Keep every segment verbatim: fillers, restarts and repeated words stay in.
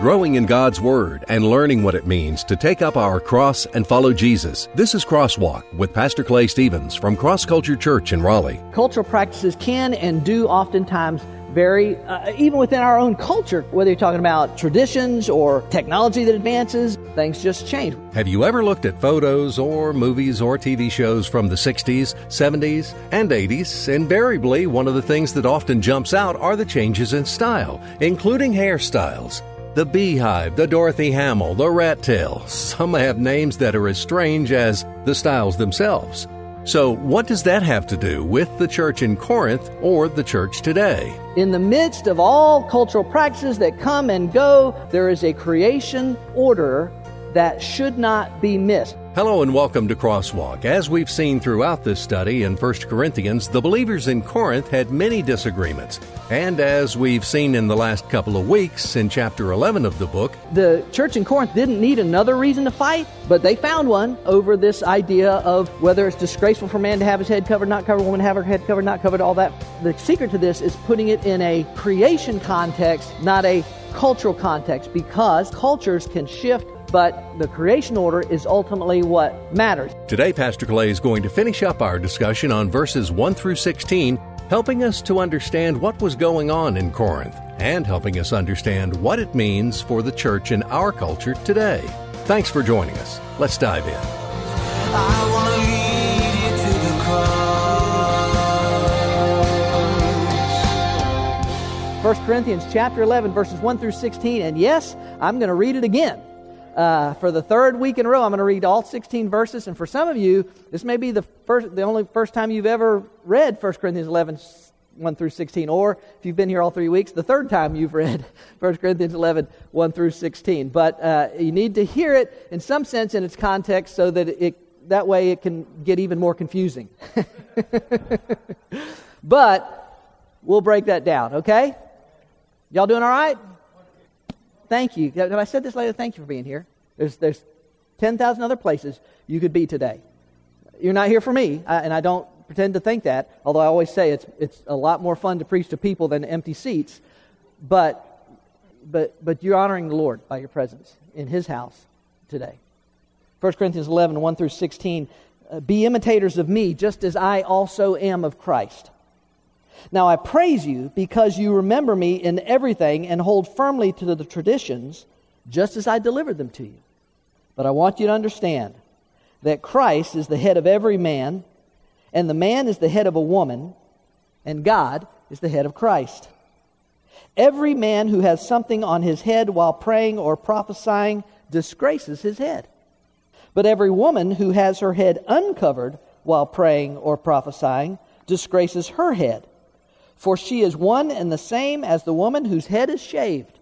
growing in God's Word and learning what it means to take up our cross and follow Jesus. This is Crosswalk with Pastor Clay Stevens from Cross Culture Church in Raleigh. Cultural practices can and do oftentimes vary, uh, even within our own culture, whether you're talking about traditions or technology that advances, things just change. Have you ever looked at photos or movies or T V shows from the sixties, seventies, and eighties? Invariably, one of the things that often jumps out are the changes in style, including hairstyles. The beehive, the Dorothy Hamill, the rat tail. Some have names that are as strange as the styles themselves. So what does that have to do with the church in Corinth or the church today? In the midst of all cultural practices that come and go, there is a creation order that should not be missed. Hello and welcome to Crosswalk. As we've seen throughout this study in First Corinthians, the believers in Corinth had many disagreements. And as we've seen in the last couple of weeks in chapter eleven of the book, the church in Corinth didn't need another reason to fight, but they found one over this idea of whether it's disgraceful for man to have his head covered, not covered, woman to have her head covered, not covered, all that. The secret to this is putting it in a creation context, not a cultural context, because cultures can shift, but the creation order is ultimately what matters. Today, Pastor Clay is going to finish up our discussion on verses one through sixteen, helping us to understand what was going on in Corinth and helping us understand what it means for the church in our culture today. Thanks for joining us. Let's dive in. I want to lead you to the cross. First Corinthians chapter eleven, verses one through sixteen, and yes, I'm going to read it again. Uh, for the third week in a row, I'm going to read all sixteen verses, and for some of you, this may be the first, the only first time you've ever read First Corinthians eleven, one through sixteen, or if you've been here all three weeks, the third time you've read First Corinthians eleven, one through sixteen. But uh, you need to hear it in some sense in its context so that it that way it can get even more confusing. But we'll break that down, okay? Y'all doing all right? Thank you. Have I said this later? Thank you for being here. There's there's ten thousand other places you could be today. You're not here for me, and I don't pretend to think that, although I always say it's it's a lot more fun to preach to people than empty seats. But but but you're honoring the Lord by your presence in His house today. First Corinthians eleven, one through sixteen, be imitators of me, just as I also am of Christ. Now I praise you because you remember me in everything and hold firmly to the traditions just as I delivered them to you. But I want you to understand that Christ is the head of every man, and the man is the head of a woman, and God is the head of Christ. Every man who has something on his head while praying or prophesying disgraces his head. But every woman who has her head uncovered while praying or prophesying disgraces her head. For she is one and the same as the woman whose head is shaved.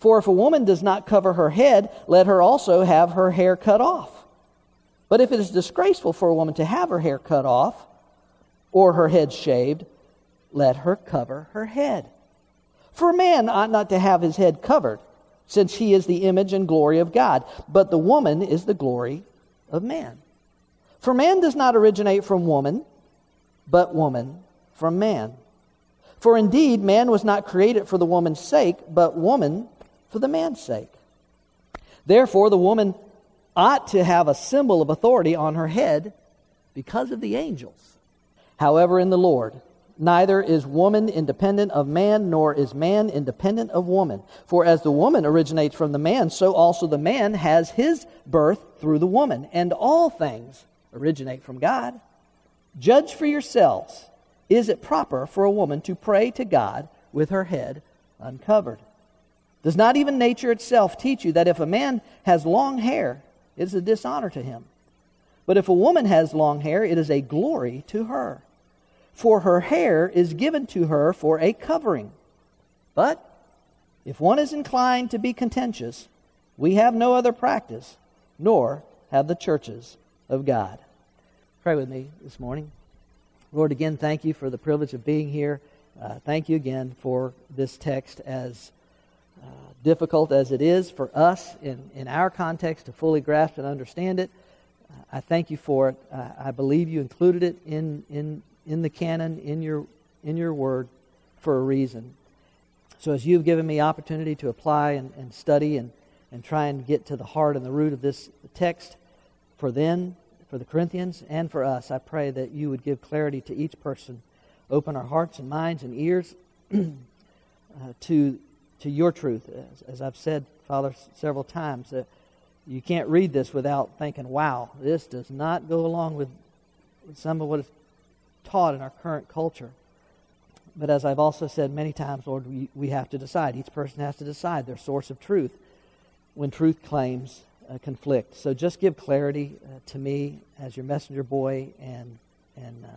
For if a woman does not cover her head, let her also have her hair cut off. But if it is disgraceful for a woman to have her hair cut off, or her head shaved, let her cover her head. For a man ought not to have his head covered, since he is the image and glory of God, but the woman is the glory of man. For man does not originate from woman, but woman from man. For indeed, man was not created for the woman's sake, but woman for the man's sake. Therefore, the woman ought to have a symbol of authority on her head because of the angels. However, in the Lord, neither is woman independent of man, nor is man independent of woman. For as the woman originates from the man, so also the man has his birth through the woman. And all things originate from God. Judge for yourselves. Is it proper for a woman to pray to God with her head uncovered? Does not even nature itself teach you that if a man has long hair, it is a dishonor to him? But if a woman has long hair, it is a glory to her. For her hair is given to her for a covering. But if one is inclined to be contentious, we have no other practice, nor have the churches of God. Pray with me this morning. Lord, again, thank you for the privilege of being here. Uh, thank you again for this text, as uh, difficult as it is for us in, in our context to fully grasp and understand it. Uh, I thank you for it. Uh, I believe you included it in, in in the canon, in your in your word, for a reason. So as you've given me opportunity to apply and, and study and, and try and get to the heart and the root of this text for them, for the Corinthians, and for us, I pray that you would give clarity to each person, open our hearts and minds and ears uh, to to your truth. As, as I've said, Father, several times, that you can't read this without thinking, wow, this does not go along with some of what is taught in our current culture. But as I've also said many times, Lord, we, we have to decide. Each person has to decide their source of truth when truth claims uh, conflict. So just give clarity uh, to me as your messenger boy, and and uh,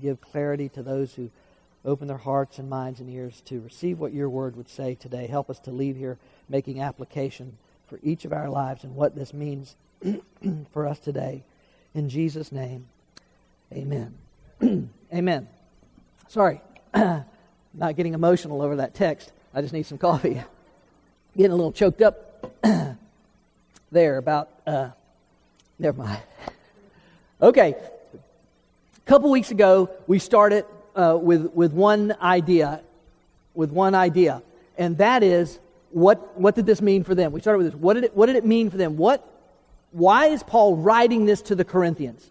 give clarity to those who open their hearts and minds and ears to receive what your word would say today. Help us to leave here making application for each of our lives and what this means for us today. In Jesus' name, amen. Amen. Sorry, not getting emotional over that text. I just need some coffee. Getting a little choked up there about, uh, never mind. Okay, a couple weeks ago, we started uh, with, with one idea, with one idea, and that is, what what did this mean for them? We started with this. What did it, what did it mean for them? What, why is Paul writing this to the Corinthians?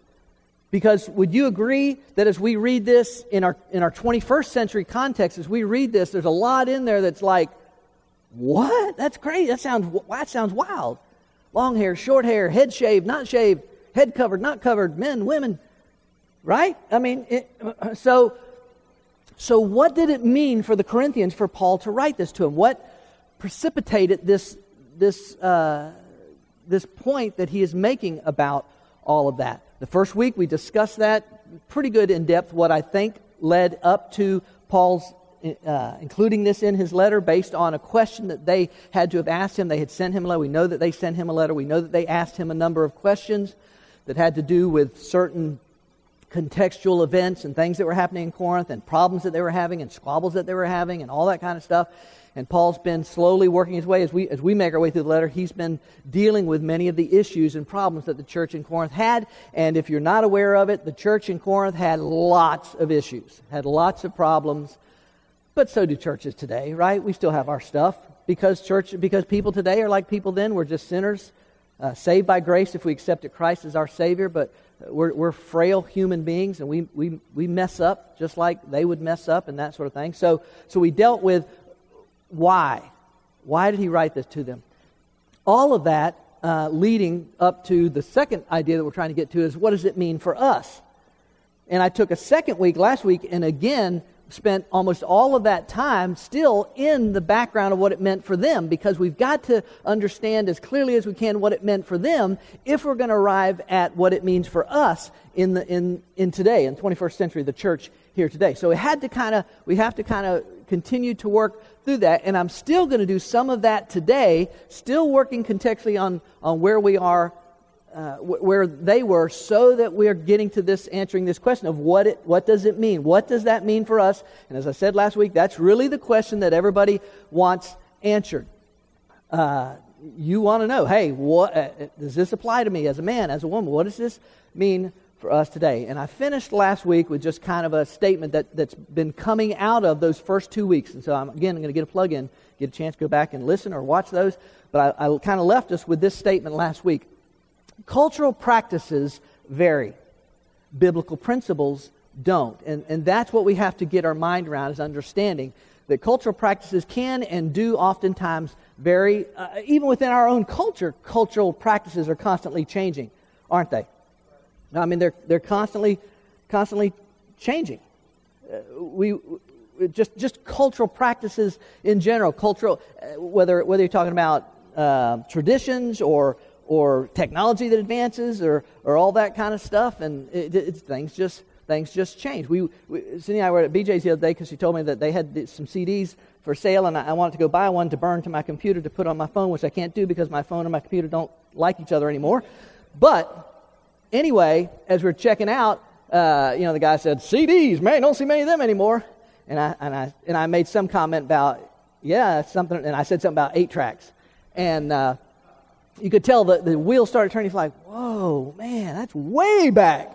Because would you agree that as we read this in our in our twenty-first century context, as we read this, there's a lot in there that's like, what? That's crazy. That sounds that sounds wild. Long hair, short hair, head shaved, not shaved, head covered, not covered, men, women, right? I mean, it, so so what did it mean for the Corinthians for Paul to write this to them? What precipitated this this uh, this point that he is making about all of that? The first week we discussed that pretty good in depth, what I think led up to Paul's uh, including this in his letter based on a question that they had to have asked him. They had sent him a letter. We know that they sent him a letter. We know that they asked him a number of questions that had to do with certain contextual events and things that were happening in Corinth and problems that they were having and squabbles that they were having and all that kind of stuff. And Paul's been slowly working his way, as we as we make our way through the letter, he's been dealing with many of the issues and problems that the church in Corinth had. And if you're not aware of it, the church in Corinth had lots of issues, had lots of problems. But so do churches today, right? We still have our stuff, because church because people today are like people then. We're just sinners, uh, saved by grace if we accepted Christ as our Savior. But we're we're frail human beings, and we we we mess up just like they would mess up and that sort of thing. So so we dealt with. Why? Why did he write this to them? All of that uh, leading up to the second idea that we're trying to get to is, what does it mean for us? And I took a second week last week and again spent almost all of that time still in the background of what it meant for them, because we've got to understand as clearly as we can what it meant for them if we're going to arrive at what it means for us in the in in today, in twenty-first century, the church here today. So it had to kind of we have to kind of continue to work through that, and I'm still going to do some of that today, still working contextually on, on where we are, uh, wh- where they were, so that we're getting to this, answering this question of what it, what does it mean? What does that mean for us? And as I said last week, that's really the question that everybody wants answered. Uh, you want to know, hey, what uh, does this apply to me as a man, as a woman? What does this mean for us today? And I finished last week with just kind of a statement that, that's been coming out of those first two weeks. And so I'm again going to get a plug in, get a chance to go back and listen or watch those. But I, I kind of left us with this statement last week. Cultural practices vary. Biblical principles don't. And, and that's what we have to get our mind around, is understanding that cultural practices can and do oftentimes vary. Uh, even within our own culture, cultural practices are constantly changing, aren't they? I mean, they're they're constantly, constantly changing. Uh, we, we just just cultural practices in general, cultural uh, whether whether you're talking about uh, traditions or or technology that advances or or all that kind of stuff, and it, it, things just things just change. We, we Cindy and I were at B J's the other day because she told me that they had some C Ds for sale, and I, I wanted to go buy one to burn to my computer to put on my phone, which I can't do because my phone and my computer don't like each other anymore, but. Anyway, as we're checking out, uh, you know, the guy said, C Ds, man, don't see many of them anymore. And I and I and I made some comment about, yeah, something, and I said something about eight tracks, and uh, you could tell the the wheel started turning. It's like, whoa, man, that's way back.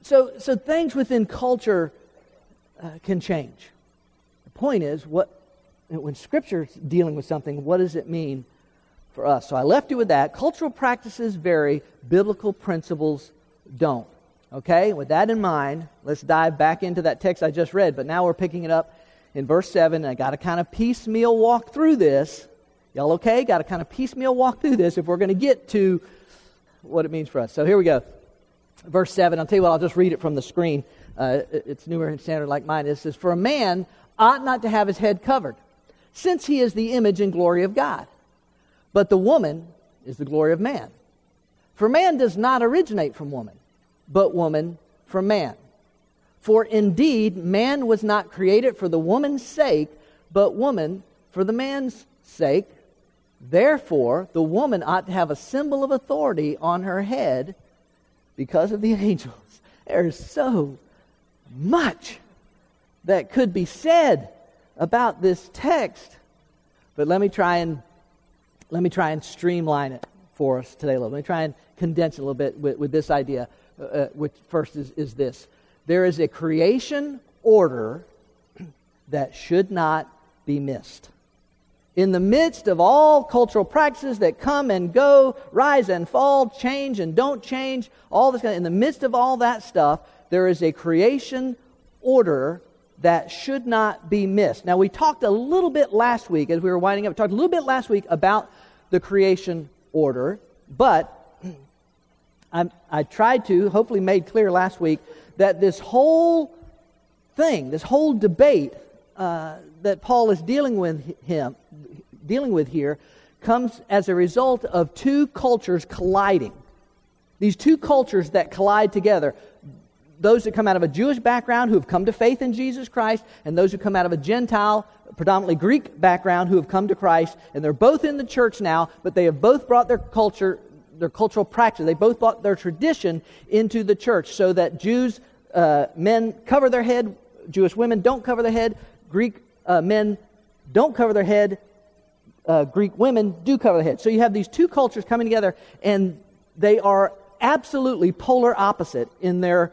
So so things within culture uh, can change. The point is, what when Scripture's dealing with something, what does it mean for us? So I left you with that. Cultural practices vary. Biblical principles don't. Okay, with that in mind, let's dive back into that text I just read. But now we're picking it up in verse seven. And I got to kind of piecemeal walk through this. Y'all okay? Got to kind of piecemeal walk through this if we're going to get to what it means for us. So here we go. Verse seven. I'll tell you what, I'll just read it from the screen. Uh, it's newer and standard like mine. It says, "For a man ought not to have his head covered, since he is the image and glory of God. But the woman is the glory of man. For man does not originate from woman, but woman from man. For indeed, man was not created for the woman's sake, but woman for the man's sake. Therefore, the woman ought to have a symbol of authority on her head because of the angels." There is so much that could be said about this text, but let me try and let me try and streamline it for us today a little. Let me try and condense it a little bit with, with this idea. Uh, which first is, is this. There is a creation order that should not be missed. In the midst of all cultural practices that come and go, rise and fall, change and don't change, all this kind of, in the midst of all that stuff, there is a creation order that should not be missed. Now, we talked a little bit last week, as we were winding up, we talked a little bit last week about the creation order, but I, I tried to, hopefully made clear last week, that this whole thing, this whole debate uh, that Paul is dealing with him, dealing with here, comes as a result of two cultures colliding. These two cultures that collide together, those that come out of a Jewish background who have come to faith in Jesus Christ, and those who come out of a Gentile, predominantly Greek background who have come to Christ, and they're both in the church now, but they have both brought their culture their cultural practice. They both brought their tradition into the church so that Jews, uh, men cover their head, Jewish women don't cover their head, Greek uh, men don't cover their head, uh, Greek women do cover their head. So you have these two cultures coming together, and they are absolutely polar opposite in their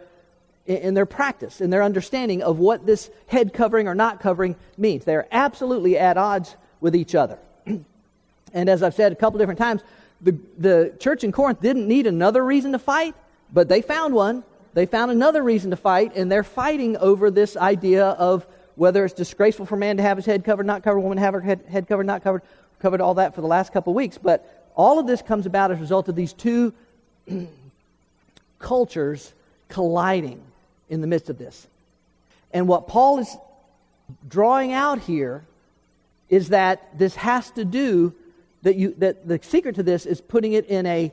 in their practice, in their understanding of what this head covering or not covering means. They are absolutely at odds with each other. And as I've said a couple different times, The, the church in Corinth didn't need another reason to fight, but they found one. They found another reason to fight, and they're fighting over this idea of whether it's disgraceful for man to have his head covered, not covered, woman to have her head, head covered, not covered, covered all that for the last couple of weeks. But all of this comes about as a result of these two cultures colliding in the midst of this. And what Paul is drawing out here is that this has to do That you that the secret to this is putting it in a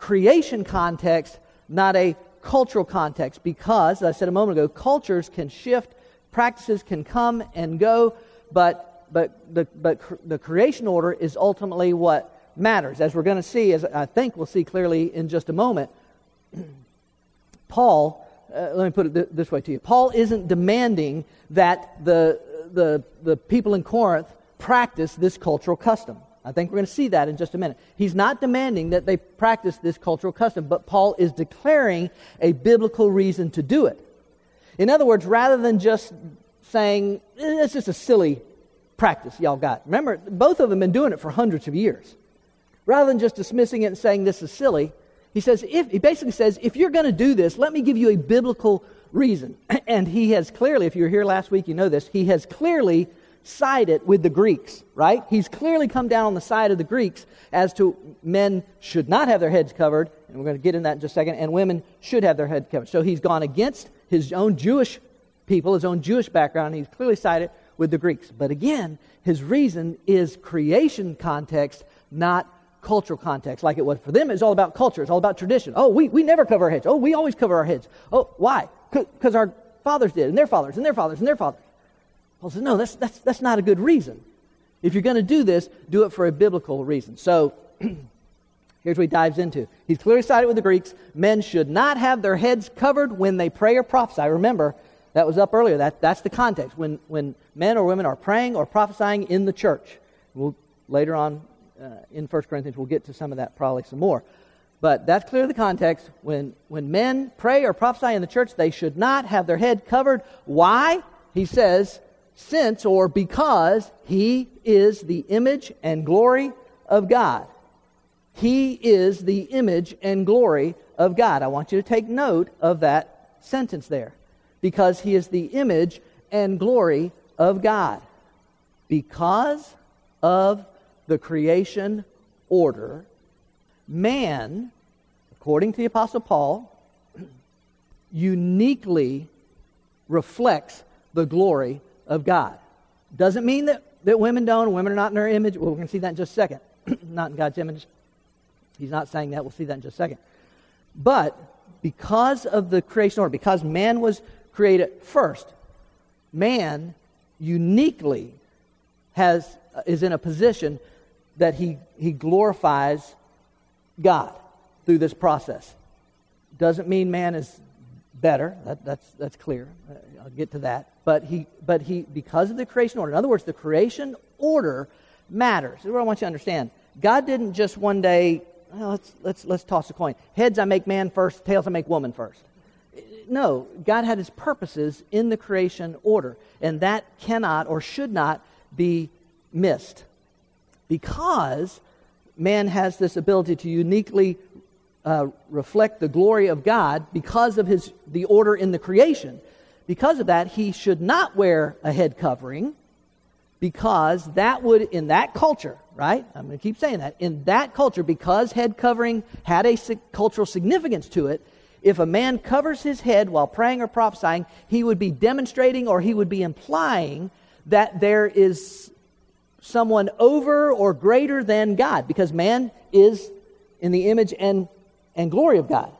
creation context, not a cultural context, because, as I said a moment ago, cultures can shift, practices can come and go, but but the but cr- the creation order is ultimately what matters, as we're going to see, as I think we'll see clearly in just a moment. Paul, uh, let me put it th- this way to you: Paul isn't demanding that the the the people in Corinth practice this cultural custom. I think we're going to see that in just a minute. He's not demanding that they practice this cultural custom, but Paul is declaring a biblical reason to do it. In other words, rather than just saying, it's just a silly practice y'all got. Remember, both of them have been doing it for hundreds of years. Rather than just dismissing it and saying this is silly, he says, if, he basically says, if you're going to do this, let me give you a biblical reason. And he has clearly, if you were here last week, you know this, he has clearly side it with the Greeks, right? He's clearly come down on the side of the Greeks as to men should not have their heads covered, and we're going to get in that in just a second, and women should have their head covered. So he's gone against his own Jewish people, his own Jewish background, and he's clearly sided with the Greeks. But again, his reason is creation context, not cultural context, like it was for them. It's all about culture. It's all about tradition. Oh, we, we never cover our heads. Oh, we always cover our heads. Oh, why? Because our fathers did, and their fathers, and their fathers, and their fathers. Paul says, no, that's that's that's not a good reason. If you're going to do this, do it for a biblical reason. So here's what he dives into. He's clearly sided with the Greeks. Men should not have their heads covered when they pray or prophesy. Remember, that was up earlier. That that's the context. When when men or women are praying or prophesying in the church. We'll later on uh, in First Corinthians, we'll get to some of that, probably some more. But that's clearly the context. When when men pray or prophesy in the church, they should not have their head covered. Why? He says, since or because he is the image and glory of God. He is the image and glory of God. I want you to take note of that sentence there. Because he is the image and glory of God. Because of the creation order, man, according to the Apostle Paul, uniquely reflects the glory of God. Doesn't mean that, that women don't, women are not in their image. Well, we're going to see that in just a second. Not in God's image. He's not saying that. We'll see that in just a second. But because of the creation order, because man was created first, man uniquely has is in a position that he, he glorifies God through this process. Doesn't mean man is better. That, that's that's clear. I'll get to that. But he but he because of the creation order. In other words, the creation order matters. This is what I want you to understand. God didn't just one day, well, let's let's let's toss a coin. Heads I make man first, tails I make woman first. No, God had his purposes in the creation order, and that cannot or should not be missed. Because man has this ability to uniquely uh, reflect the glory of God because of his the order in the creation. Because of that, he should not wear a head covering, because that would, in that culture, right? I'm going to keep saying that. In that culture, because head covering had a cultural significance to it, if a man covers his head while praying or prophesying, he would be demonstrating or he would be implying that there is someone over or greater than God, because man is in the image and, and glory of God.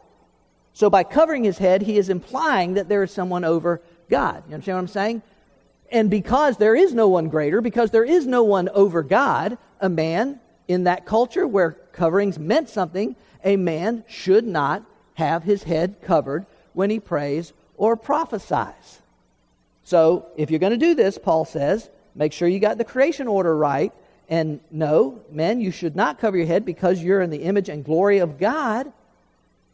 So by covering his head, he is implying that there is someone over God. You understand what I'm saying? And because there is no one greater, because there is no one over God, a man in that culture where coverings meant something, a man should not have his head covered when he prays or prophesies. So if you're going to do this, Paul says, make sure you got the creation order right. And no, men, you should not cover your head because you're in the image and glory of God.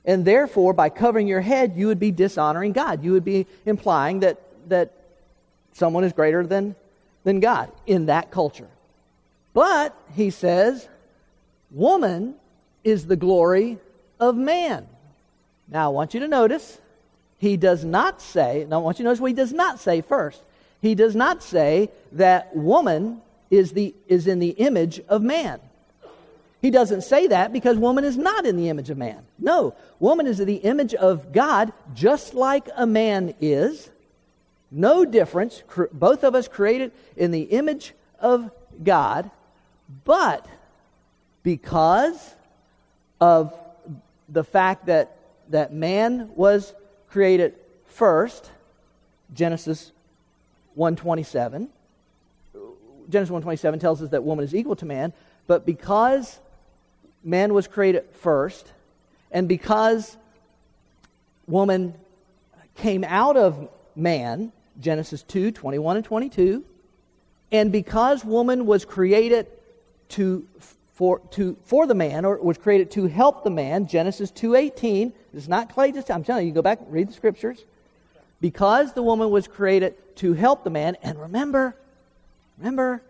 And therefore, by covering your head, you would be dishonoring God. You would be implying that that someone is greater than, than God in that culture. But, he says, woman is the glory of man. Now, I want you to notice, he does not say, now I want you to notice what he does not say first. He does not say that woman is the is in the image of man. He doesn't say that because woman is not in the image of man. No, woman is in the image of God just like a man is. No difference. Both of us created in the image of God, but because of the fact that that man was created first, Genesis one twenty-seven. Genesis one twenty-seven tells us that woman is equal to man, but because man was created first, and because woman came out of man, Genesis two twenty-one and twenty-two, and because woman was created to For to for the man, or was created to help the man, Genesis two eighteen. It's not Clay just. I'm telling you, you go back and read the scriptures. Because the woman was created to help the man, and remember, remember,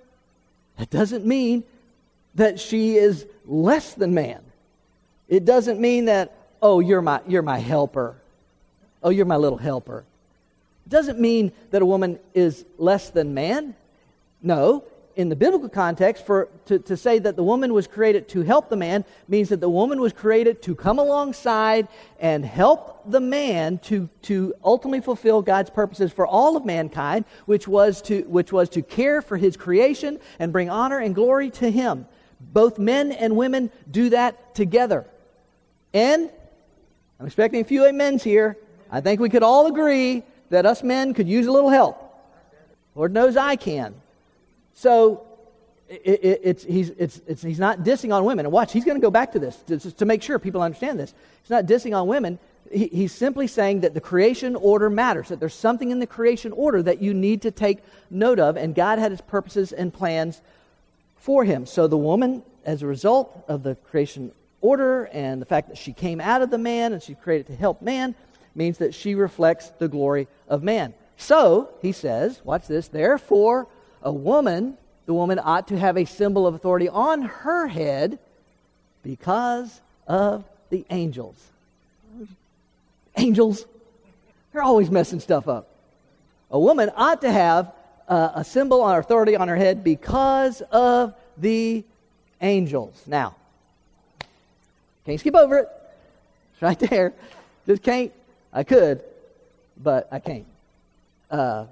it doesn't mean that she is less than man. It doesn't mean that, oh, you're my you're my helper. Oh, you're my little helper. It doesn't mean that a woman is less than man. No. In the biblical context, for to, to say that the woman was created to help the man means that the woman was created to come alongside and help the man to, to ultimately fulfill God's purposes for all of mankind, which was to which was to care for his creation and bring honor and glory to him. Both men and women do that together. And I'm expecting a few amens here. I think we could all agree that us men could use a little help. Lord knows I can. So it, it, it's, he's, it's, it's, he's not dissing on women. And watch, he's going to go back to this to, to make sure people understand this. He's not dissing on women. He, he's simply saying that the creation order matters, that there's something in the creation order that you need to take note of, and God had his purposes and plans for him. So the woman, as a result of the creation order and the fact that she came out of the man and she created to help man, means that she reflects the glory of man. So, he says, watch this, therefore a woman, the woman ought to have a symbol of authority on her head because of the angels. Angels, they're always messing stuff up. A woman ought to have uh, a symbol of authority on her head because of the angels. Now, can't skip over it. It's right there. Just can't. I could, but I can't. Uh,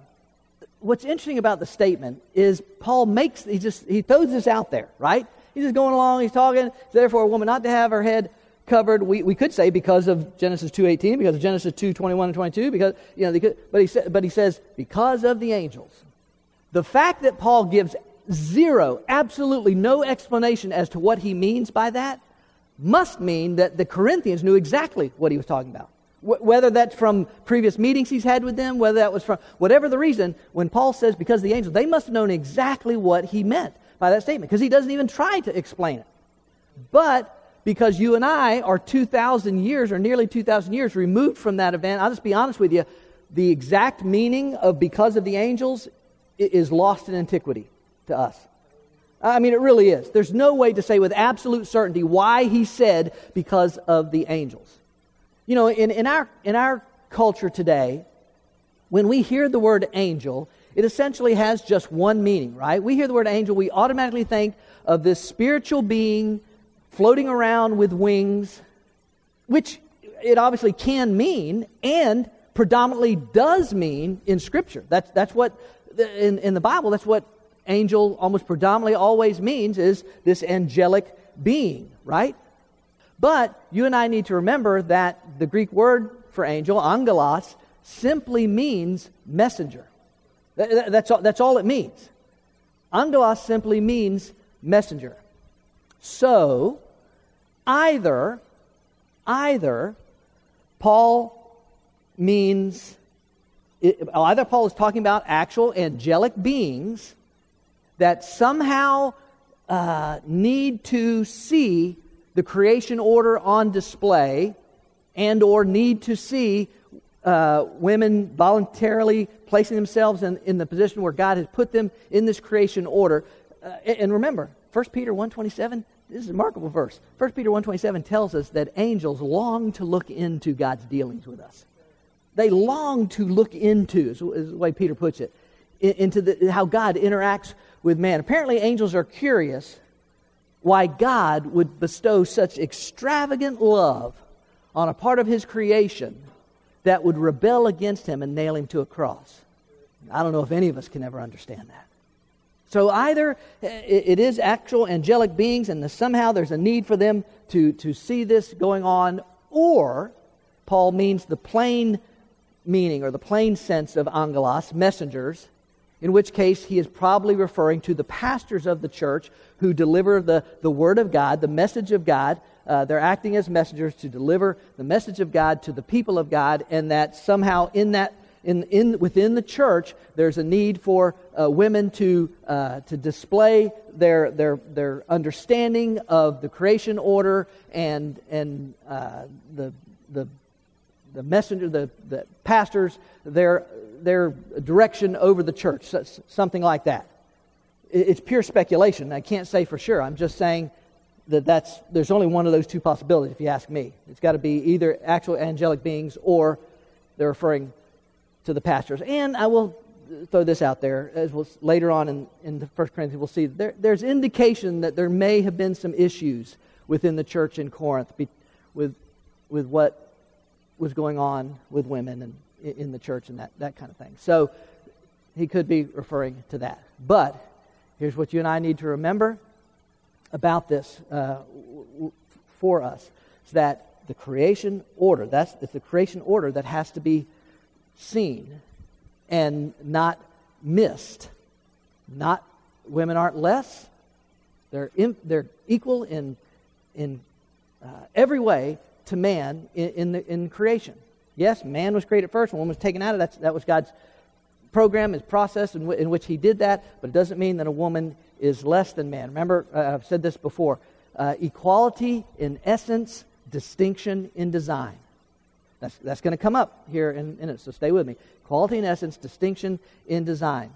what's interesting about the statement is Paul makes, he just, he throws this out there, right? He's just going along, he's talking, therefore a woman ought to have her head covered, we, we could say because of Genesis two eighteen, because of Genesis two twenty-one and twenty-two, because, you know, they could, but he sa- but he says, because of the angels. The fact that Paul gives zero, absolutely no explanation as to what he means by that must mean that the Corinthians knew exactly what he was talking about. Whether that's from previous meetings he's had with them, whether that was from whatever the reason, when Paul says because of the angels, they must have known exactly what he meant by that statement, because he doesn't even try to explain it. But because you and I are two thousand years or nearly two thousand years removed from that event, I'll just be honest with you, the exact meaning of because of the angels is lost in antiquity to us. I mean, it really is. There's no way to say with absolute certainty why he said because of the angels. You know, in, in our in our culture today, when we hear the word angel, it essentially has just one meaning, right? We hear the word angel, we automatically think of this spiritual being floating around with wings, which it obviously can mean and predominantly does mean in Scripture. That's that's what, in, in the Bible, that's what angel almost predominantly always means, is this angelic being, right? But you and I need to remember that the Greek word for angel, angelos, simply means messenger. That, that's, all, that's all it means. Angelos simply means messenger. So, either, either Paul means, either Paul is talking about actual angelic beings that somehow uh, need to see the creation order on display, and or need to see uh, women voluntarily placing themselves in, in the position where God has put them in this creation order. Uh, and remember, First Peter one twenty-seven, this is a remarkable verse. First Peter one twenty-seven tells us that angels long to look into God's dealings with us. They long to look into, is the way Peter puts it, into the, how God interacts with man. Apparently angels are curious why God would bestow such extravagant love on a part of his creation that would rebel against him and nail him to a cross. I don't know if any of us can ever understand that. So either it is actual angelic beings and somehow there's a need for them to, to see this going on, or Paul means the plain meaning or the plain sense of angelos, messengers, in which case he is probably referring to the pastors of the church who deliver the, the word of God, the message of God. Uh, they're acting as messengers to deliver the message of God to the people of God, and that somehow in that in in within the church there's a need for uh, women to uh, to display their their their understanding of the creation order and and uh, the the the messenger the, the pastors their their direction over the church, something like that. It's pure speculation. I can't say for sure. I'm just saying that that's there's only one of those two possibilities, if you ask me. It's got to be either actual angelic beings or they're referring to the pastors. And I will throw this out there, as we'll, later on in, in First Corinthians, we'll see there, there's indication that there may have been some issues within the church in Corinth be, with with what was going on with women and in the church and that, that kind of thing. So he could be referring to that. But here's what you and I need to remember about this uh, w- for us. It's that the creation order, that's it's the creation order that has to be seen and not missed. Not women aren't less. They're in, they're equal in in uh, every way to man in in, the, in creation. Yes, man was created first, woman was taken out of that. That was God's program, his process in, w- in which he did that, but it doesn't mean that a woman is less than man. Remember, uh, I've said this before, uh, equality in essence, distinction in design. That's, that's going to come up here in, in it, so stay with me. Quality and essence, distinction in design.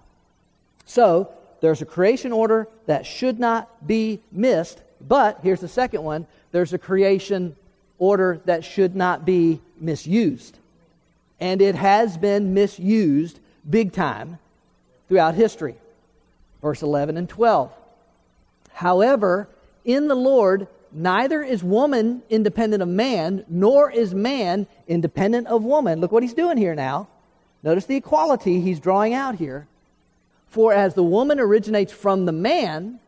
So, there's a creation order that should not be missed, but here's the second one. There's a creation order that should not be misused. And it has been misused big time throughout history. Verse eleven and twelve. However, in the Lord, neither is woman independent of man, nor is man independent of woman. Look what he's doing here now. Notice the equality he's drawing out here. For as the woman originates from the man,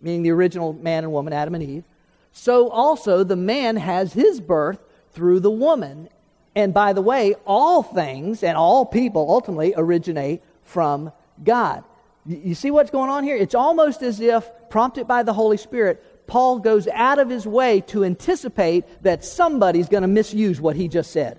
meaning the original man and woman, Adam and Eve, so also the man has his birth through the woman. And by the way, all things and all people ultimately originate from God. You see what's going on here? It's almost as if, prompted by the Holy Spirit, Paul goes out of his way to anticipate that somebody's going to misuse what he just said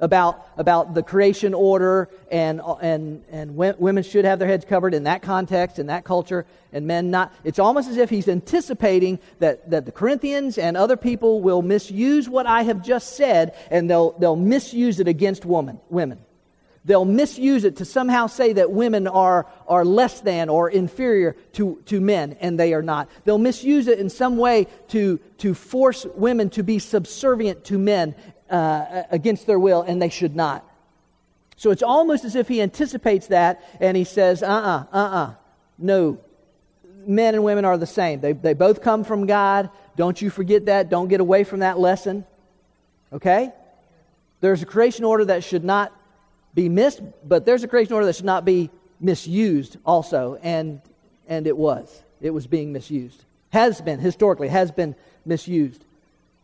about about the creation order and and and women should have their heads covered in that context, in that culture, and men not. It's almost as if he's anticipating that, that the Corinthians and other people will misuse what I have just said, and they'll they'll misuse it against woman, women. They'll misuse it to somehow say that women are, are less than or inferior to, to men, and they are not. They'll misuse it in some way to, to force women to be subservient to men uh, against their will, and they should not. So it's almost as if he anticipates that, and he says, uh-uh, uh-uh, no. Men and women are the same. They, they both come from God. Don't you forget that. Don't get away from that lesson. Okay? There's a creation order that should not be missed, but there's a creation order that should not be misused also, and and it was. It was being misused. Has been, historically, has been misused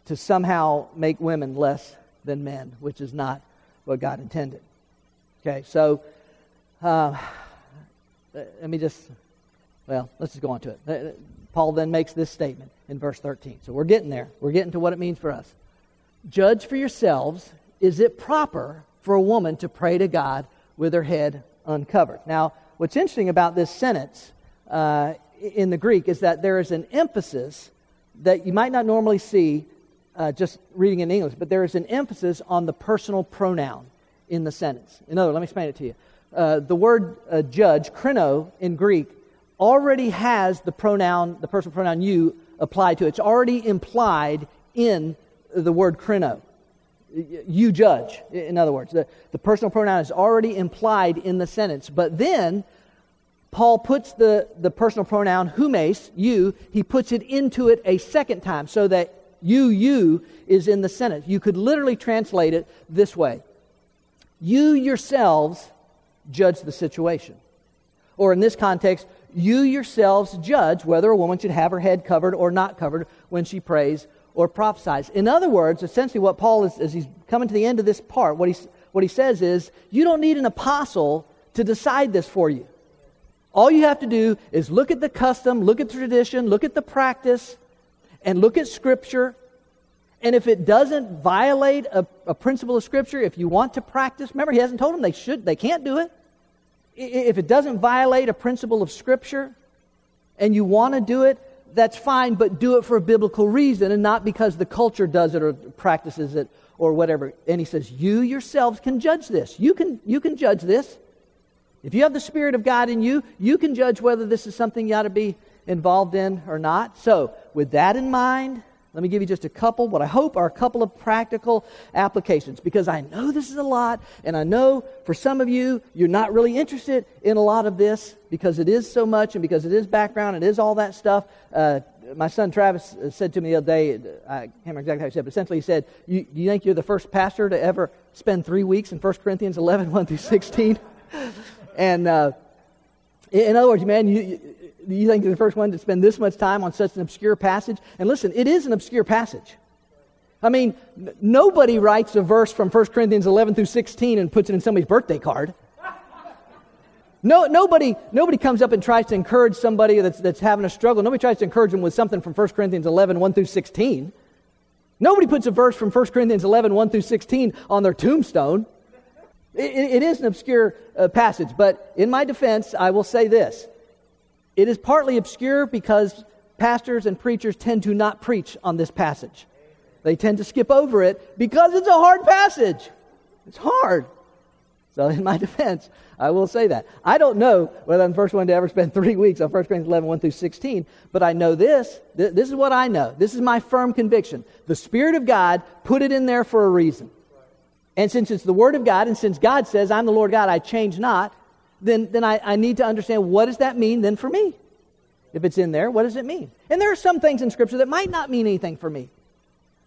to somehow make women less than men, which is not what God intended. Okay, so uh, let me just, well, let's just go on to it. Paul then makes this statement in verse thirteen. So we're getting there. We're getting to what it means for us. Judge for yourselves, is it proper for a woman to pray to God with her head uncovered? Now, what's interesting about this sentence uh, in the Greek is that there is an emphasis that you might not normally see uh, just reading in English, but there is an emphasis on the personal pronoun in the sentence. In other words, let me explain it to you. Uh, the word uh, judge, krino, in Greek, already has the pronoun, the personal pronoun you, applied to it. It's already implied in the word krino. You judge, in other words. The, the personal pronoun is already implied in the sentence. But then, Paul puts the, the personal pronoun, humes, you, he puts it into it a second time so that you, you, is in the sentence. You could literally translate it this way. You yourselves judge the situation. Or in this context, you yourselves judge whether a woman should have her head covered or not covered when she prays or prophesies. In other words, essentially what Paul is, as he's coming to the end of this part, what he, what he says is, you don't need an apostle to decide this for you. All you have to do is look at the custom, look at the tradition, look at the practice, and look at Scripture. And if it doesn't violate a, a principle of Scripture, if you want to practice, remember he hasn't told them they should, they can't do it. If it doesn't violate a principle of Scripture, and you want to do it, that's fine, but do it for a biblical reason and not because the culture does it or practices it or whatever. And he says, you yourselves can judge this. You can you can judge this. If you have the Spirit of God in you, you can judge whether this is something you ought to be involved in or not. So, with that in mind, let me give you just a couple, what I hope are a couple of practical applications, because I know this is a lot, and I know for some of you, you're not really interested in a lot of this because it is so much and because it is background, it is all that stuff. Uh, my son Travis said to me the other day, I can't remember exactly how he said, but essentially he said, you, you think you're the first pastor to ever spend three weeks in First Corinthians eleven, one through sixteen? And uh, in other words, man, you... you You think you're the first one to spend this much time on such an obscure passage? And listen, it is an obscure passage. I mean, n- nobody writes a verse from First Corinthians eleven through sixteen and puts it in somebody's birthday card. No, nobody, nobody comes up and tries to encourage somebody that's that's having a struggle. Nobody tries to encourage them with something from First Corinthians eleven, one through sixteen. Nobody puts a verse from First Corinthians eleven, one through sixteen on their tombstone. It, it, it is an obscure uh, passage, but in my defense, I will say this. It is partly obscure because pastors and preachers tend to not preach on this passage. they tend to skip over it because it's a hard passage. It's hard. So in my defense, I will say that. I don't know whether I'm the first one to ever spend three weeks on First Corinthians eleven, one through sixteen, but I know this. Th- this is what I know. This is my firm conviction. The Spirit of God put it in there for a reason. And since it's the Word of God, and since God says, I'm the Lord God, I change not, then, then I, I need to understand, what does that mean then for me? If it's in there, what does it mean? And there are some things in Scripture that might not mean anything for me.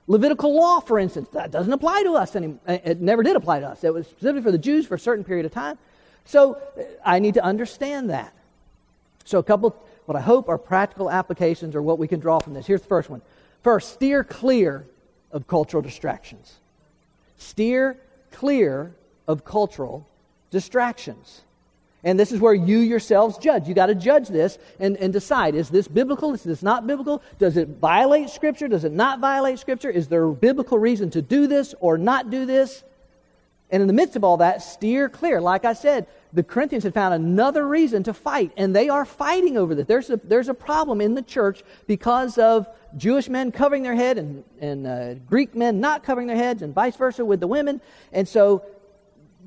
Levitical law, for instance, that doesn't apply to us anymore. It never did apply to us. It was specifically for the Jews for a certain period of time. So I need to understand that. So a couple, what I hope are practical applications or what we can draw from this. Here's the first one. First, steer clear of cultural distractions. Steer clear of cultural distractions. And this is where you yourselves judge. You got to judge this and, and decide, is this biblical? Is this not biblical? Does it violate Scripture? Does it not violate Scripture? Is there a biblical reason to do this or not do this? And in the midst of all that, steer clear. Like I said, the Corinthians had found another reason to fight, and they are fighting over this. There's a, there's a problem in the church because of Jewish men covering their head and, and uh, Greek men not covering their heads and vice versa with the women. And so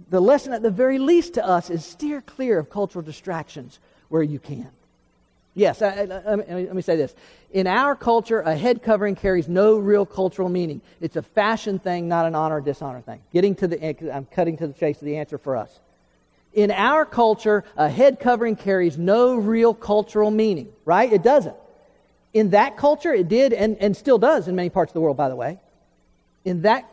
the lesson at the very least to us is steer clear of cultural distractions where you can. Yes, I, I, I, let me say this. In our culture, a head covering carries no real cultural meaning. It's a fashion thing, not an honor or dishonor thing. Getting to the, I'm cutting to the chase of the answer for us. In our culture, a head covering carries no real cultural meaning, right? It doesn't. In that culture, it did and, and still does in many parts of the world, by the way. In that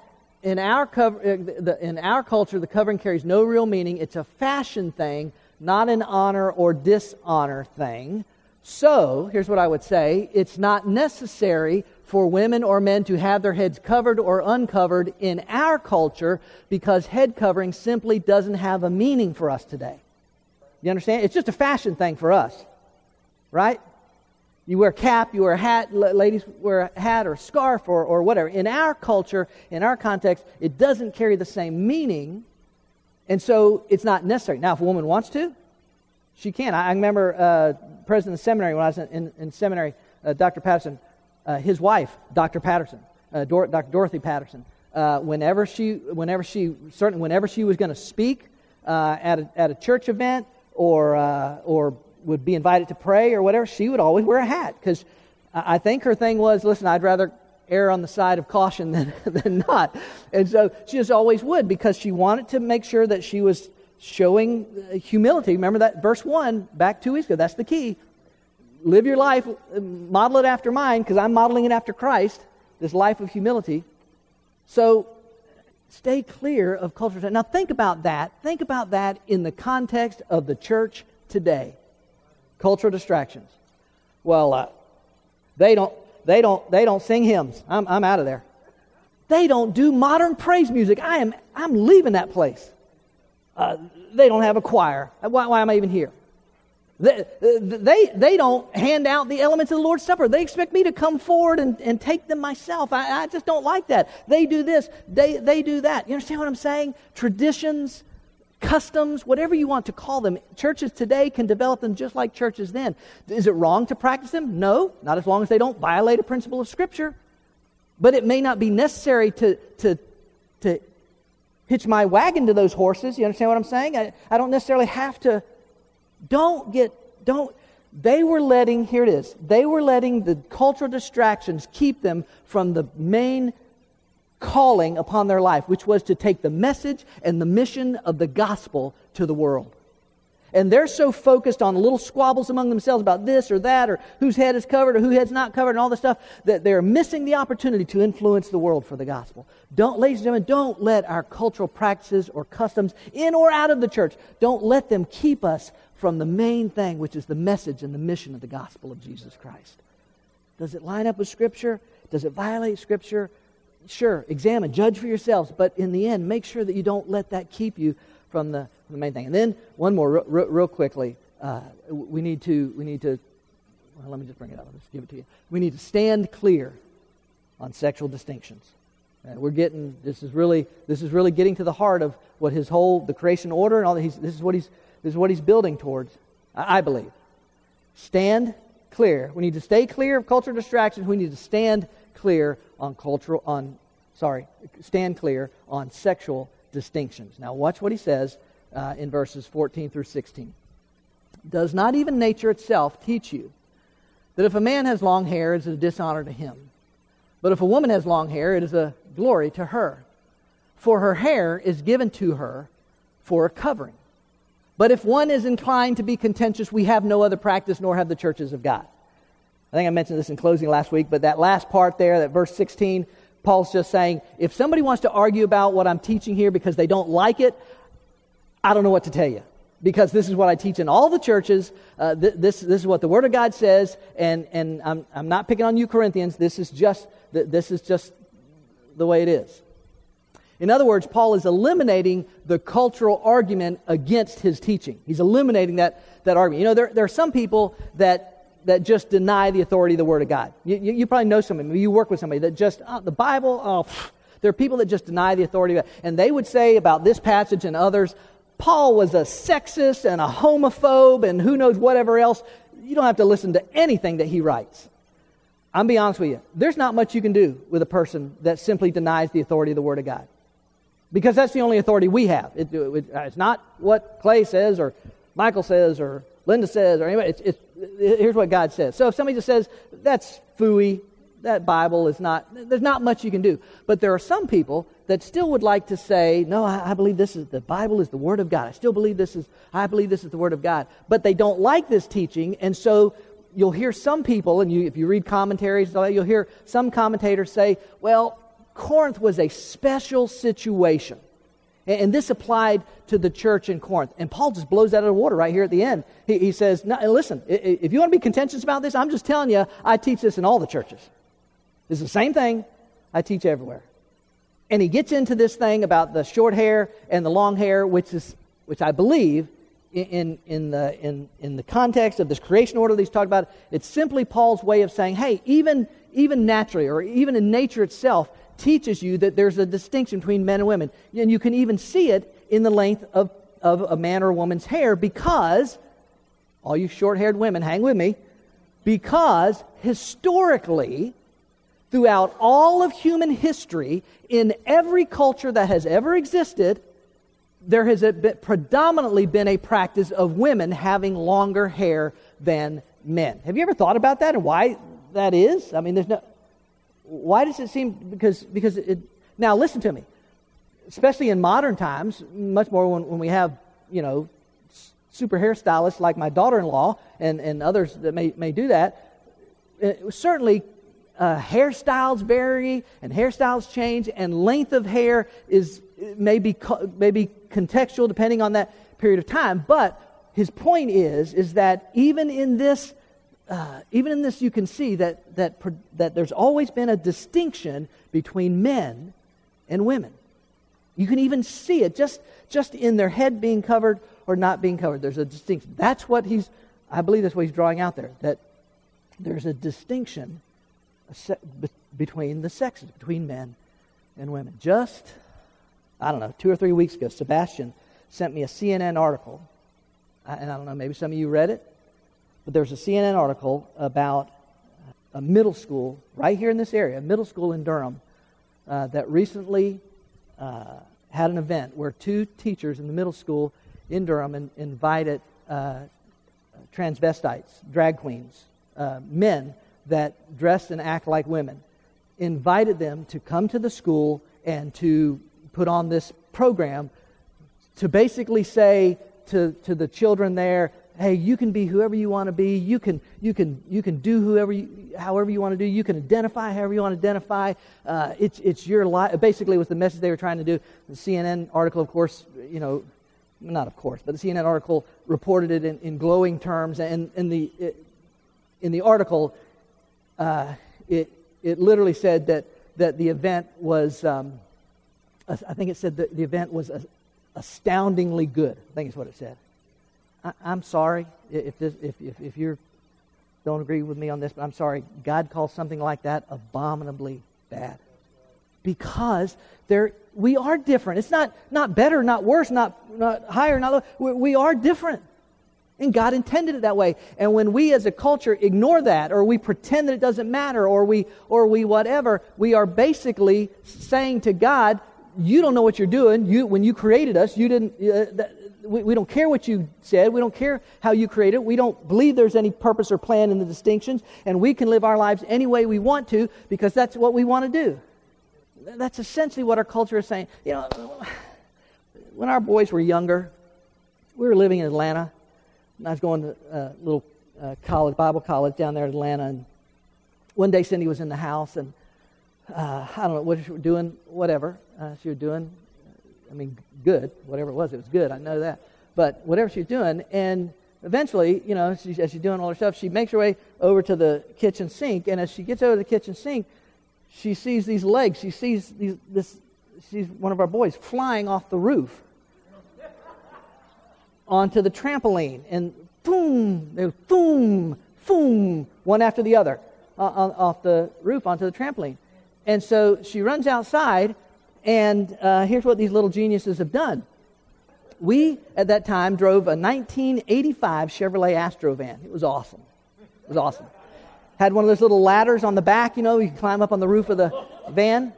In our cover, in our culture, the covering carries no real meaning. It's a fashion thing, not an honor or dishonor thing. So, here's what I would say. It's not necessary for women or men to have their heads covered or uncovered in our culture because head covering simply doesn't have a meaning for us today. You understand? It's just a fashion thing for us, right? You wear a cap, you wear a hat, ladies wear a hat or a scarf or, or whatever. In our culture, in our context, it doesn't carry the same meaning, and so it's not necessary. Now, if a woman wants to, she can. I, I remember uh, president of the seminary, when I was in, in, in seminary, uh, Doctor Patterson, uh, his wife, Doctor Patterson, uh, Dor- Doctor Dorothy Patterson, uh, whenever she, whenever she, certainly whenever she was going to speak uh, at, a, at a church event or uh, or would be invited to pray or whatever, she would always wear a hat because I think her thing was, listen, I'd rather err on the side of caution than, than not. And so she just always would because she wanted to make sure that she was showing humility. Remember that verse one back two weeks ago, that's the key. Live your life, model it after mine because I'm modeling it after Christ, this life of humility. So stay clear of culture. Now think about that. Think about that in the context of the church today. Cultural distractions. Well, uh, they don't, they don't, they don't sing hymns. I'm, I'm out of there. They don't do modern praise music. I am, I'm leaving that place. Uh, they don't have a choir. Why, why am I even here? They, they, they don't hand out the elements of the Lord's Supper. They expect me to come forward and, and take them myself. I, I just don't like that. They do this. They, they do that. You understand what I'm saying? Traditions. Customs, whatever you want to call them, churches today can develop them just like churches then. Is it wrong to practice them? No, not as long as they don't violate a principle of Scripture. But it may not be necessary to to to hitch my wagon to those horses. You understand what I'm saying? I, I don't necessarily have to. Don't get, don't, they were letting, here it is, they were letting the cultural distractions keep them from the main calling upon their life, which was to take the message and the mission of the gospel to the world. And they're so focused on little squabbles among themselves about this or that or whose head is covered or whose head's not covered and all this stuff that they're missing the opportunity to influence the world for the gospel. Don't, ladies and gentlemen, don't let our cultural practices or customs in or out of the church, don't let them keep us from the main thing, which is the message and the mission of the gospel of Jesus Christ. Does it line up with Scripture? Does it violate Scripture? Sure, examine, judge for yourselves, but in the end, make sure that you don't let that keep you from the, from the main thing. And then, one more, real, real quickly, uh, we need to, we need to, well, let me just bring it up, I'll just give it to you. We need to stand clear on sexual distinctions. Uh, we're getting, this is really, this is really getting to the heart of what his whole, the creation order and all that, he's, this is what he's, this is what he's building towards, I, I believe. Stand clear. We need to stay clear of cultural distractions. We need to stand clear on cultural on sorry, stand clear on sexual distinctions. Now watch what he says uh, in verses fourteen through sixteen. Does not even nature itself teach you that if a man has long hair, it is a dishonor to him? But if a woman has long hair, it is a glory to her. For her hair is given to her for a covering. But if one is inclined to be contentious, we have no other practice, nor have the churches of God. I think I mentioned this in closing last week, but that last part there, that verse sixteen, Paul's just saying, if somebody wants to argue about what I'm teaching here because they don't like it, I don't know what to tell you. Because this is what I teach in all the churches. Uh, th- this this is what the Word of God says, and and I'm I'm not picking on you, Corinthians. This is just th- this is just the way it is. In other words, Paul is eliminating the cultural argument against his teaching. He's eliminating that that argument. You know, there there are some people that that just deny the authority of the Word of God. You you, you probably know somebody. You work with somebody that just oh, the Bible. Oh, pff, there are people that just deny the authority of God, and they would say about this passage and others, Paul was a sexist and a homophobe and who knows whatever else. You don't have to listen to anything that he writes. I'm being honest with you. There's not much you can do with a person that simply denies the authority of the Word of God. Because that's the only authority we have. It, it, it's not what Clay says or Michael says or Linda says or anybody. It's, it's, it, here's what God says. So if somebody just says, that's phooey, that Bible is not, there's not much you can do. But there are some people that still would like to say, no, I, I believe this is, the Bible is the Word of God. I still believe this is, I believe this is the Word of God. But they don't like this teaching, and so you'll hear some people, and you, if you read commentaries, you'll hear some commentators say, well, Corinth was a special situation. And, and this applied to the church in Corinth. And Paul just blows that out of the water right here at the end. He, he says, no, listen, if you want to be contentious about this, I'm just telling you, I teach this in all the churches. It's the same thing I teach everywhere. And he gets into this thing about the short hair and the long hair, which is, which I believe, in in the in in the context of this creation order that he's talking about, it's simply Paul's way of saying, hey, even even naturally or even in nature itself teaches you that there's a distinction between men and women, and you can even see it in the length of of a man or a woman's hair, because all you short-haired women, hang with me, because historically, throughout all of human history, in every culture that has ever existed, there has been, predominantly been a practice of women having longer hair than men. Have you ever thought about that and why that is? I mean, there's no. Why does it seem because because it, now listen to me, especially in modern times, much more when, when we have, you know, super hairstylists like my daughter-in-law and and others that may may do that. It, certainly. Uh, hairstyles vary, and hairstyles change, and length of hair is maybe maybe contextual depending on that period of time. But his point is is that even in this, uh, even in this, you can see that that that there's always been a distinction between men and women. You can even see it just just in their head being covered or not being covered. There's a distinction. That's what he's, I believe that's what he's drawing out there. That there's a distinction between the sexes, between men and women. Just, I don't know, two or three weeks ago, Sebastian sent me a C N N article, and I don't know, maybe some of you read it, but there's a C N N article about a middle school right here in this area, a middle school in Durham, uh, that recently uh, had an event where two teachers in the middle school in Durham in, invited uh, transvestites, drag queens, uh, men, that dress and act like women, invited them to come to the school and to put on this program to basically say to, to the children there, hey, you can be whoever you want to be, you can you can you can do whoever you, however you want to do, you can identify however you want to identify. Uh, it's it's your life. Basically, was the message they were trying to do. The C N N article, of course, you know, not of course, but the C N N article reported it in, in glowing terms, and in the in the article. Uh, it it literally said that, that the event was, um, I think it said that the event was astoundingly good. I think it's what it said. I, I'm sorry if this if if, if you don't agree with me on this, but I'm sorry. God calls something like that abominably bad, because there we are different. It's not not better, not worse, not not higher, not lower. We, we are different. And God intended it that way. And when we as a culture ignore that, or we pretend that it doesn't matter, or we or we whatever, we are basically saying to God, you don't know what you're doing. You when you created us, you didn't. Uh, that, we, we don't care what you said. We don't care how you created it. We don't believe there's any purpose or plan in the distinctions. And we can live our lives any way we want to because that's what we want to do. That's essentially what our culture is saying. You know, when our boys were younger, we were living in Atlanta. I was going to a little uh, college, Bible college down there in Atlanta, and one day Cindy was in the house, and uh, I don't know what she was doing, whatever uh, she was doing. I mean, good, whatever it was, it was good, I know that. But whatever she was doing, and eventually, you know, she, as she's doing all her stuff, she makes her way over to the kitchen sink, and as she gets over to the kitchen sink, she sees these legs, she sees these, this, she's one of our boys flying off the roof onto the trampoline, and boom, they boom, boom, one after the other, uh, off the roof onto the trampoline. And so she runs outside, and uh, here's what these little geniuses have done. We, at that time, drove a nineteen eighty-five Chevrolet Astro van. It was awesome. It was awesome. Had one of those little ladders on the back, you know, you could climb up on the roof of the van.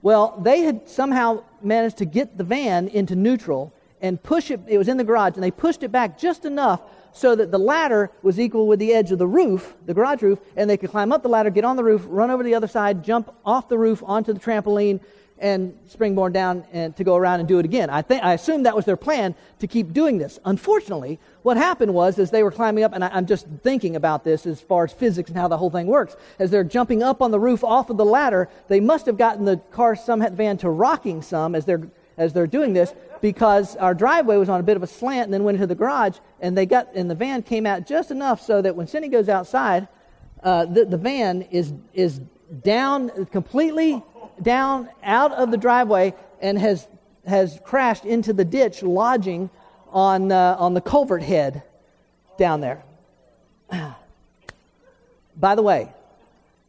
Well, they had somehow managed to get the van into neutral and push it, it was in the garage, and they pushed it back just enough so that the ladder was equal with the edge of the roof, the garage roof, and they could climb up the ladder, get on the roof, run over to the other side, jump off the roof onto the trampoline, and springboard down and to go around and do it again. I think I assume that was their plan to keep doing this. Unfortunately, what happened was as they were climbing up, and I, I'm just thinking about this as far as physics and how the whole thing works, as they're jumping up on the roof off of the ladder, they must have gotten the car, some van, to rocking some as they're as they're doing this, because our driveway was on a bit of a slant and then went into the garage, and they got and the van came out just enough so that when Cindy goes outside, uh, the, the van is is down, completely down out of the driveway, and has has crashed into the ditch, lodging on uh, on the culvert head down there. By the way,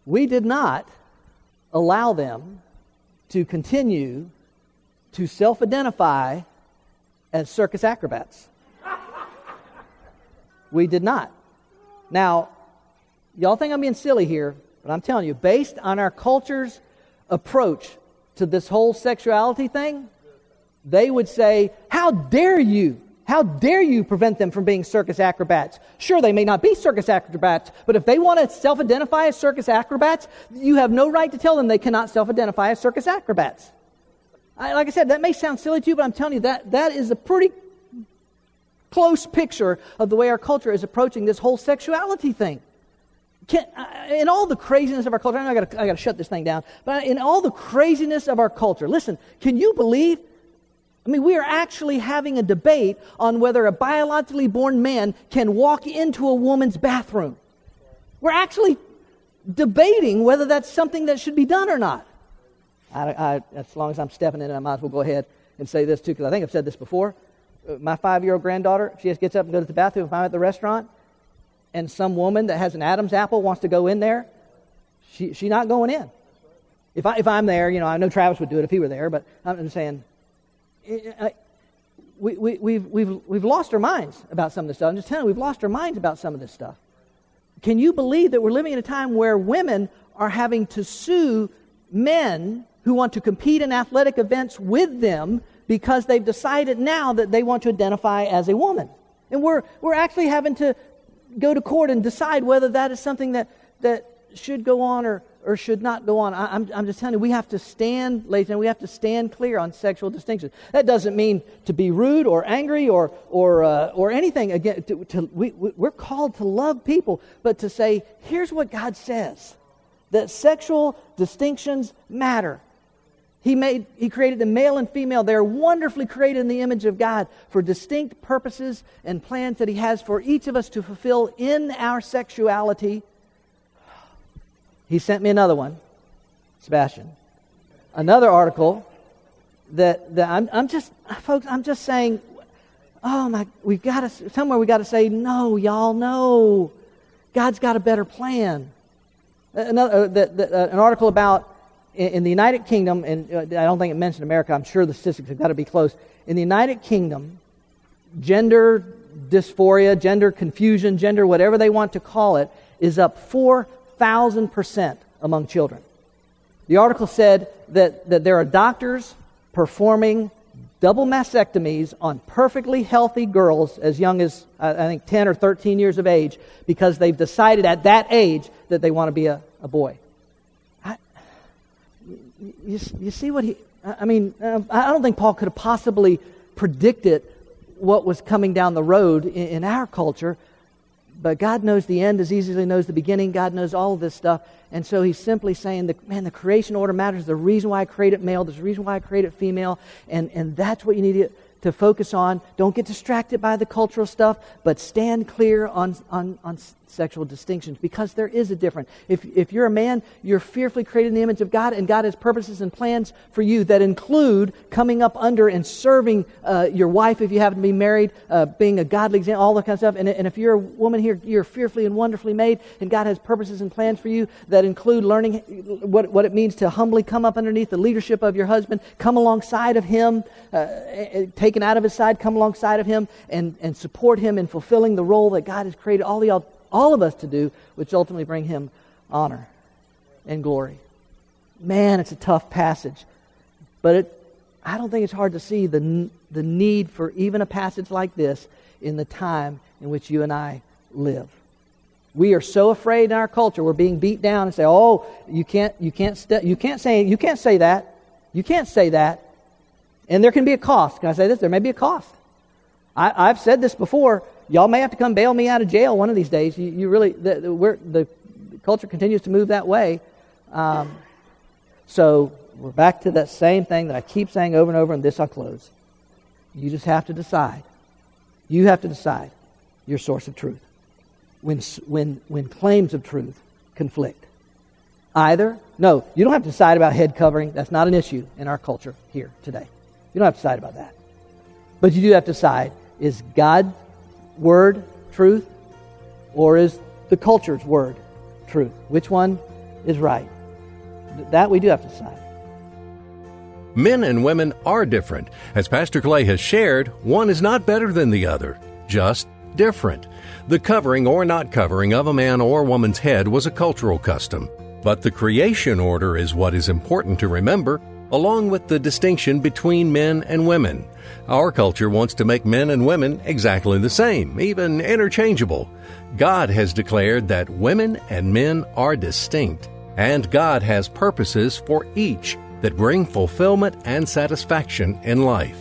we did not allow them to continue to self-identify as circus acrobats. We did not. Now, y'all think I'm being silly here, but I'm telling you, based on our culture's approach to this whole sexuality thing, they would say, how dare you? How dare you prevent them from being circus acrobats? Sure, they may not be circus acrobats, but if they want to self-identify as circus acrobats, you have no right to tell them they cannot self-identify as circus acrobats. I, like I said, that may sound silly to you, but I'm telling you, that, that is a pretty close picture of the way our culture is approaching this whole sexuality thing. Can, I, in all the craziness of our culture, I know I've got to shut this thing down, but in all the craziness of our culture, listen, can you believe? I mean, we are actually having a debate on whether a biologically born man can walk into a woman's bathroom. We're actually debating whether that's something that should be done or not. I, I, as long as I'm stepping in, I might as well go ahead and say this too, because I think I've said this before. My five-year-old granddaughter, if she just gets up and goes to the bathroom, if I'm at the restaurant, and some woman that has an Adam's apple wants to go in there, she she's not going in. If I if I'm there, you know, I know Travis would do it if he were there, but I'm just saying, I, we we we've we've we've lost our minds about some of this stuff. I'm just telling you, we've lost our minds about some of this stuff. Can you believe that we're living in a time where women are having to sue men who want to compete in athletic events with them because they've decided now that they want to identify as a woman? And we're we're actually having to go to court and decide whether that is something that, that should go on or, or should not go on. I, I'm I'm just telling you, we have to stand, ladies, and we have to stand clear on sexual distinctions. That doesn't mean to be rude or angry or or uh, or anything. Again, to, to, we we're called to love people, but to say, here's what God says, that sexual distinctions matter. He made, he created the male and female. They are wonderfully created in the image of God for distinct purposes and plans that He has for each of us to fulfill in our sexuality. He sent me another one, Sebastian, another article that, that I'm, I'm just, folks, I'm just saying, oh my, we've got to, somewhere we've got to say, no, y'all, no. God's got a better plan. Another, the, the, an article about in the United Kingdom, and I don't think it mentioned America, I'm sure the statistics have got to be close. In the United Kingdom, gender dysphoria, gender confusion, gender whatever they want to call it, is up four thousand percent among children. The article said that, that there are doctors performing double mastectomies on perfectly healthy girls as young as, uh, I think, ten or thirteen years of age because they've decided at that age that they want to be a, a boy. I, you, you see what he... I mean, I don't think Paul could have possibly predicted what was coming down the road in, in our culture, but God knows the end as easily knows the beginning. God knows all of this stuff. And so he's simply saying, that, man, the creation order matters. The reason why I created male, there's a reason why I created female. And, and that's what you need to, to focus on. Don't get distracted by the cultural stuff, but stand clear on, on, on sexual distinctions because there is a difference. If, if you're a man, you're fearfully created in the image of God, and God has purposes and plans for you that include coming up under and serving uh, your wife if you happen to be married, uh, being a godly example, all that kind of stuff. And, and if you're a woman here, you're fearfully and wonderfully made, and God has purposes and plans for you that include learning what, what it means to humbly come up underneath the leadership of your husband, come alongside of him, uh, taken out of his side, come alongside of him, and, and support him in fulfilling the role that God has created all the all. all of us to do, which ultimately bring him honor and glory. Man, it's a tough passage. But it, I don't think it's hard to see the, the need for even a passage like this in the time in which you and I live. We are so afraid in our culture. We're being beat down and say, oh, you can't, you can't, st- you can't say, you can't say that. You can't say that. And there can be a cost. Can I say this? There may be a cost. I, I've said this before. Y'all may have to come bail me out of jail one of these days. You, you really, the, the, we're, the culture continues to move that way. Um, so we're back to that same thing that I keep saying over and over, and this I'll close. You just have to decide. You have to decide your source of truth when when when claims of truth conflict. Either, no, you don't have to decide about head covering. That's not an issue in our culture here today. You don't have to decide about that. But you do have to decide, is God... word truth, or is the culture's word truth? Which one is right? That we do have to decide. Men and women are different. As Pastor Clay has shared, one is not better than the other, just different. The covering or not covering of a man or woman's head was a cultural custom, but the creation order is what is important to remember, along with the distinction between men and women. Our culture wants to make men and women exactly the same, even interchangeable. God has declared that women and men are distinct, and God has purposes for each that bring fulfillment and satisfaction in life.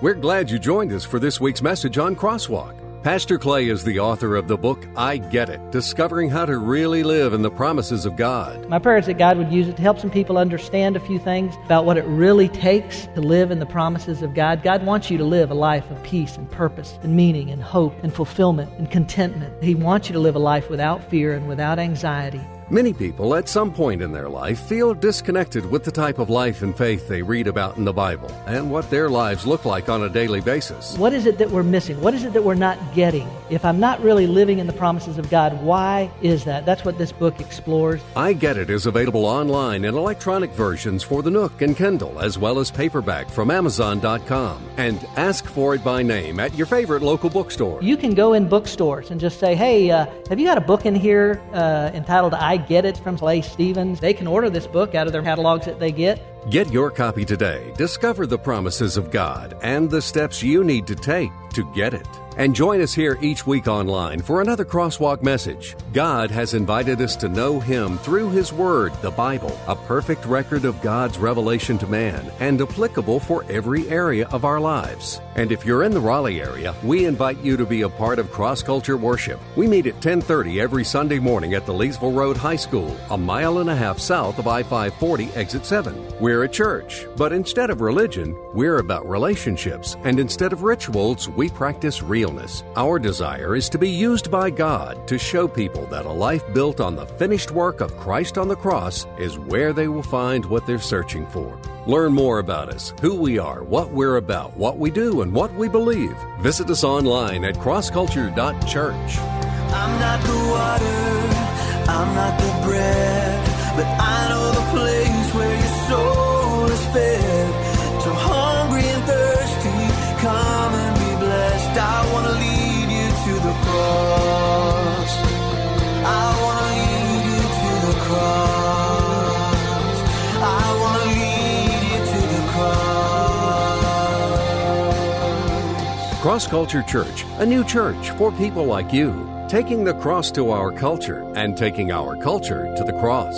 We're glad you joined us for this week's message on Crosswalk. Pastor Clay is the author of the book, I Get It, Discovering How to Really Live in the Promises of God. My prayer is that God would use it to help some people understand a few things about what it really takes to live in the promises of God. God wants you to live a life of peace and purpose and meaning and hope and fulfillment and contentment. He wants you to live a life without fear and without anxiety. Many people at some point in their life feel disconnected with the type of life and faith they read about in the Bible and what their lives look like on a daily basis. What is it that we're missing? What is it that we're not getting? If I'm not really living in the promises of God, why is that? That's what this book explores. I Get It is available online in electronic versions for the Nook and Kindle, as well as paperback from Amazon dot com. And ask for it by name at your favorite local bookstore. You can go in bookstores and just say, hey, uh, have you got a book in here uh, entitled I Get It from Clay Stevens? They can order this book out of their catalogs that they get. Get your copy today. Discover the promises of God and the steps you need to take to get it. And join us here each week online for another Crosswalk message. God has invited us to know Him through His Word, the Bible, a perfect record of God's revelation to man and applicable for every area of our lives. And if you're in the Raleigh area, we invite you to be a part of Cross Culture Worship. We meet at ten thirty every Sunday morning at the Leesville Road High School, a mile and a half south of I five forty exit seven. We're a church, but instead of religion, we're about relationships, and instead of rituals, we practice reality. Realness. Our desire is to be used by God to show people that a life built on the finished work of Christ on the cross is where they will find what they're searching for. Learn more about us, who we are, what we're about, what we do, and what we believe. Visit us online at cross culture dot church. I'm not the water, I'm not the bread, but I know the place where your soul is fed. So hungry and thirsty, come and I wanna leave. Cross Culture Church, a new church for people like you, taking the cross to our culture and taking our culture to the cross.